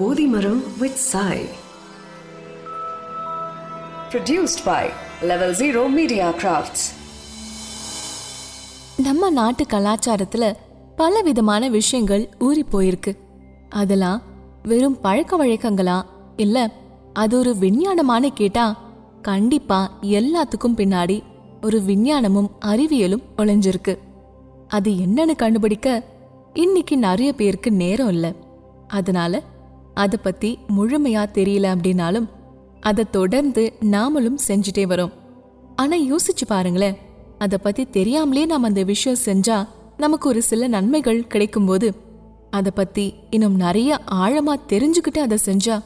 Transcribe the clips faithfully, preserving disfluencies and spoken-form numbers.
Bodhimaram with Sai. Produced by Level Zero Media Crafts. நம்ம நாட்டு கலாச்சாரத்துல பல விதமான விஷயங்கள் ஊறி போயிருக்கு. அதெல்லாம் வெறும் பழக்க வழக்கங்களா இல்ல அது ஒரு விஞ்ஞானமான கேட்டா, கண்டிப்பா எல்லாத்துக்கும் பின்னாடி ஒரு விஞ்ஞானமும் அறிவியலும் ஒளிஞ்சிருக்கு. அது என்னன்னு கண்டுபிடிக்க இன்னைக்கு நிறைய பேருக்கு நேரம் இல்லை. அதனால அதை பத்தி முழுமையா தெரியல அப்படின்னாலும் அதை தொடர்ந்து நாமளும் செஞ்சுட்டே வரோம். ஆனா யோசிச்சு பாருங்களேன், அதை பத்தி தெரியாமலே நாம் அந்த விஷயம் செஞ்சா நமக்கு ஒரு சில நன்மைகள் கிடைக்கும் போது, அதை பத்தி இன்னும் நிறைய ஆழமா தெரிஞ்சுக்கிட்டு அதை செஞ்சா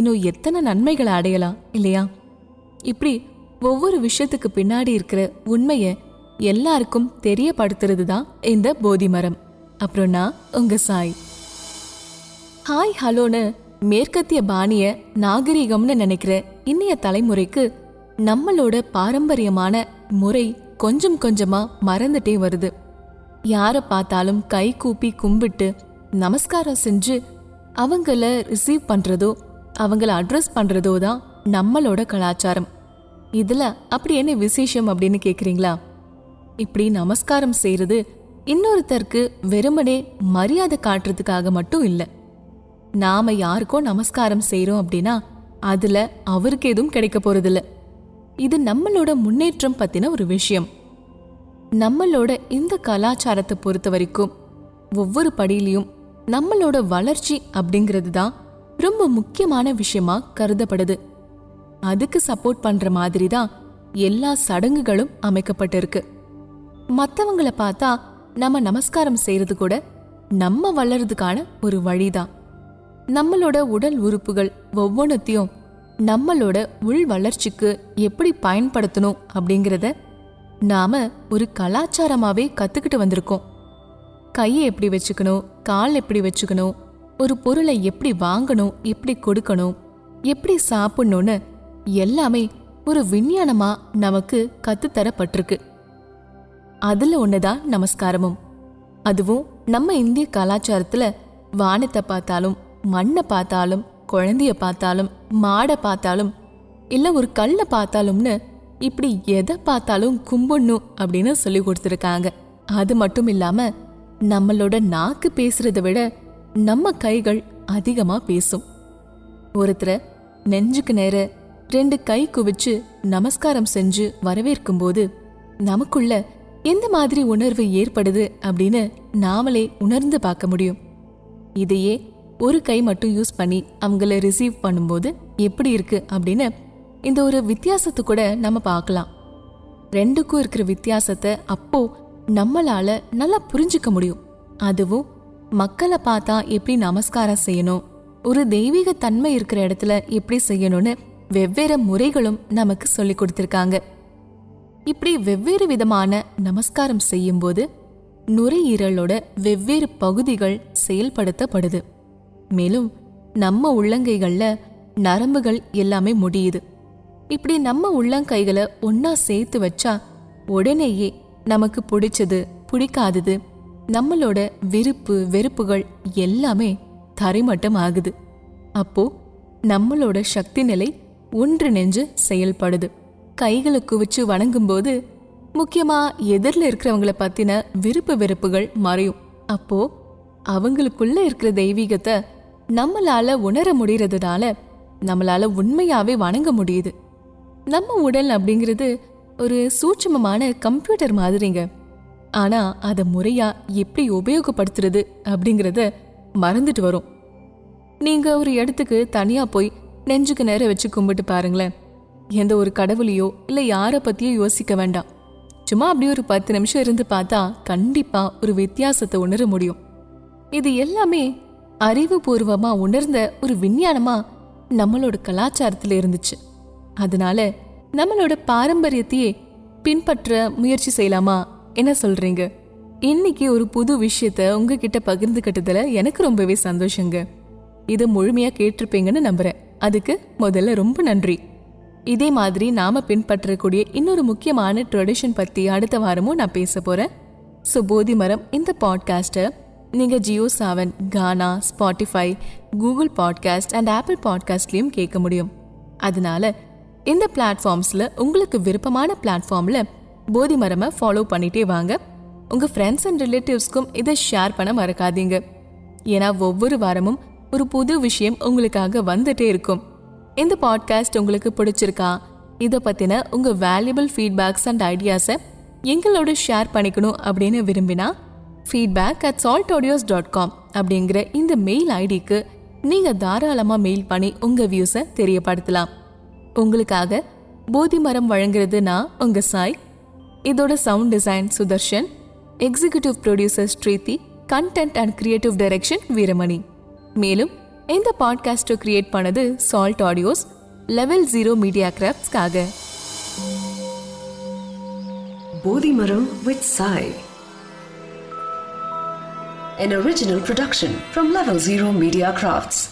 இன்னும் எத்தனை நன்மைகளை அடையலாம் இல்லையா? இப்படி ஒவ்வொரு விஷயத்துக்கு பின்னாடி இருக்கிற உண்மைய எல்லாருக்கும் தெரியப்படுத்துறது தான் இந்த போதிமரம். அப்புறம் நான் உங்க சாய். ஹாய் ஹலோன்னு மேற்கத்திய பாணிய நாகரிகம்னு நினைக்கிற இன்னைய தலைமுறைக்கு நம்மளோட பாரம்பரியமான முறை கொஞ்சம் கொஞ்சமா மறந்துட்டே வருது. யாரை பார்த்தாலும் கை கூப்பி கும்பிட்டு நமஸ்காரம் செஞ்சு அவங்கள ரிசீவ் பண்றதோ அவங்கள அட்ரஸ் பண்றதோ தான் நம்மளோட கலாச்சாரம். இதுல அப்படி என்ன விசேஷம் அப்படின்னு கேக்குறீங்களா? இப்படி நமஸ்காரம் செய்யறது இன்னொருத்தருக்கு வெறுமனே மரியாதை காட்டுறதுக்காக மட்டும் இல்லை. நாம யாருக்கோ நமஸ்காரம் செய்யறோம் அப்படின்னா அதுல அவருக்கு எதுவும் கிடைக்க போறதில்ல. இது நம்மளோட முன்னேற்றம் பத்தின ஒரு விஷயம். நம்மளோட இந்த கலாச்சாரத்தை பொறுத்த வரைக்கும் ஒவ்வொரு படியிலையும் நம்மளோட வளர்ச்சி அப்படிங்கிறது தான் ரொம்ப முக்கியமான விஷயமா கருதப்படுது. அதுக்கு சப்போர்ட் பண்ற மாதிரி தான் எல்லா சடங்குகளும் அமைக்கப்பட்டிருக்கு. மற்றவங்களை பார்த்தா நம்ம நமஸ்காரம் செய்யறது கூட நம்ம வளர்றதுக்கான ஒரு வழிதான். நம்மளோட உடல் உறுப்புகள் ஒவ்வொன்றத்தையும் நம்மளோட உள் வளர்ச்சிக்கு எப்படி பயன்படுத்தணும் அப்படிங்கிறத நாம ஒரு கலாச்சாரமாகவே கற்றுக்கிட்டு வந்திருக்கோம். கையை எப்படி வச்சுக்கணும், கால் எப்படி வச்சுக்கணும், ஒரு பொருளை எப்படி வாங்கணும், எப்படி கொடுக்கணும், எப்படி சாப்பிடணும்னு எல்லாமே ஒரு விஞ்ஞானமாக நமக்கு கற்றுத்தரப்பட்டிருக்கு. அதில் ஒன்று தான் நமஸ்காரமும். அதுவும் நம்ம இந்திய கலாச்சாரத்தில் வானத்தை பார்த்தாலும் மண்ணை பார்த்தாலும் குழந்தைய பார்த்தாலும் மாடை பார்த்தாலும் இல்லை ஒரு கல்லை பார்த்தாலும்னு இப்படி எதை பார்த்தாலும் கும்பிடணும் அப்படின்னு சொல்லி கொடுத்துருக்காங்க. அது மட்டும் இல்லாமல் நம்மளோட நாக்கு பேசுறதை விட நம்ம கைகள் அதிகமாக பேசும். ஒருத்தரை நெஞ்சுக்கு நேர ரெண்டு கை குவிச்சு நமஸ்காரம் செஞ்சு வரவேற்கும் போது நமக்குள்ள எந்த மாதிரி உணர்வு ஏற்படுது அப்படின்னு நாமளே உணர்ந்து பார்க்க முடியும். இதையே ஒரு கை மட்டும் யூஸ் பண்ணி அவங்கள ரிசீவ் பண்ணும்போது எப்படி இருக்கு அப்படின்னு இந்த ஒரு வித்தியாசத்தை கூட நம்ம பார்க்கலாம். ரெண்டுக்கும் இருக்கிற வித்தியாசத்தை அப்போ நம்மளால நல்லா புரிஞ்சுக்க முடியும். அதுவும் மக்களை பார்த்தா எப்படி நமஸ்காரம் செய்யணும், ஒரு தெய்வீக தன்மை இருக்கிற இடத்துல எப்படி செய்யணும்னு வெவ்வேறு முறைகளும் நமக்கு சொல்லி கொடுத்துருக்காங்க. இப்படி வெவ்வேறு விதமான நமஸ்காரம் செய்யும்போது நுரையீரலோட வெவ்வேறு பகுதிகள் செயல்படுத்தப்படுது. மேலும் நம்ம உள்ளங்கைகள்ல நரம்புகள் எல்லாமே முடியுது. இப்படி நம்ம உள்ளங்கைகளை ஒன்னா சேர்த்து வச்சா உடனேயே நமக்கு பிடிச்சது பிடிக்காதது நம்மளோட விருப்பு வெறுப்புகள் எல்லாமே தரைமட்டம் ஆகுது. அப்போ நம்மளோட சக்தி நிலை ஒன்றிணைஞ்சு செயல்படுது. கைகளை குவிச்சு வணங்கும்போது முக்கியமா எதிரில் இருக்கிறவங்களை பத்தின விருப்பு வெறுப்புகள் மறையும். அப்போ அவங்களுக்குள்ள இருக்கிற தெய்வீகத்தை நம்மளால உணர முடிகிறதுனால நம்மளால உண்மையாவே வணங்க முடியுது. நம்ம உடல் அப்படிங்கிறது ஒரு சூட்சமமான கம்ப்யூட்டர் மாதிரிங்க. ஆனா அதை முறையா எப்படி உபயோகப்படுத்துறது அப்படிங்கிறத மறந்துட்டு வரும். நீங்க ஒரு இடத்துக்கு தனியா போய் நெஞ்சுக்கு நேர வச்சு கும்பிட்டு பாருங்களேன். எந்த ஒரு கடவுளையோ இல்லை யாரை பத்தியோ யோசிக்க வேண்டாம். சும்மா அப்படியே ஒரு பத்து நிமிஷம் இருந்து பார்த்தா கண்டிப்பா ஒரு வித்தியாசத்தை உணர முடியும். இது எல்லாமே அறிவுபூர்வமா உணர்ந்த ஒரு விஞ்ஞானமா நம்மளோட கலாச்சாரத்துல இருந்துச்சு. அதனால நம்மளோட பாரம்பரியத்தையே பின்பற்ற முயற்சி செய்யலாமா, என்ன சொல்றீங்க? இன்னைக்கு ஒரு புது விஷயத்த உங்ககிட்ட பகிர்ந்துக்கிட்டதுல எனக்கு ரொம்பவே சந்தோஷங்க. இதை முழுமையா கேட்டிருப்பீங்கன்னு நம்புறேன். அதுக்கு முதல்ல ரொம்ப நன்றி. இதே மாதிரி நாம பின்பற்றக்கூடிய இன்னொரு முக்கியமான ட்ரெடிஷன் பத்தி அடுத்த வாரமும் நான் பேச போறேன். ஸோ போதிமரம் இந்த பாட்காஸ்ட்டை நீங்கள் Jio Saavn, Gaana, Spotify, Google podcast and Apple பாட்காஸ்ட்லேயும் கேட்க முடியும். அதனால இந்த பிளாட்ஃபார்ம்ஸில் உங்களுக்கு விருப்பமான பிளாட்ஃபார்மில் போதிமரமை ஃபாலோ பண்ணிகிட்டே வாங்க. உங்கள் ஃப்ரெண்ட்ஸ் அண்ட் ரிலேட்டிவ்ஸ்க்கும் இதை ஷேர் பண்ண மறக்காதீங்க. ஏன்னா ஒவ்வொரு வாரமும் ஒரு புது விஷயம் உங்களுக்காக வந்துட்டே இருக்கும். இந்த பாட்காஸ்ட் உங்களுக்கு பிடிச்சிருக்கா? இதை பற்றின உங்கள் வேல்யூபிள் ஃபீட்பேக்ஸ் அண்ட் ஐடியாஸை எங்களோட ஷேர் பண்ணிக்கணும் அப்படின்னு விரும்பினா feedback at Salt Audios dot com அப்படிங்கிற இந்த மெயில் ஐடிக்கு நீங்கள் தாராளமாக மெயில் பண்ணி உங்கள் வியூஸை தெரியப்படுத்தலாம். உங்களுக்காக போதிமரம் வழங்குறது நான் உங்கள் சாய். இதோட sound design Sudarshan, executive producer Srithi, content and creative direction Veeramani. மேலும் இந்த பாட்காஸ்ட்டை கிரியேட் பண்ணது Salt Audios, level zero media கிராஃப்ட்ஸ்க்காக. Bodhimaram with Sai, an original production from Level Zero Media Crafts.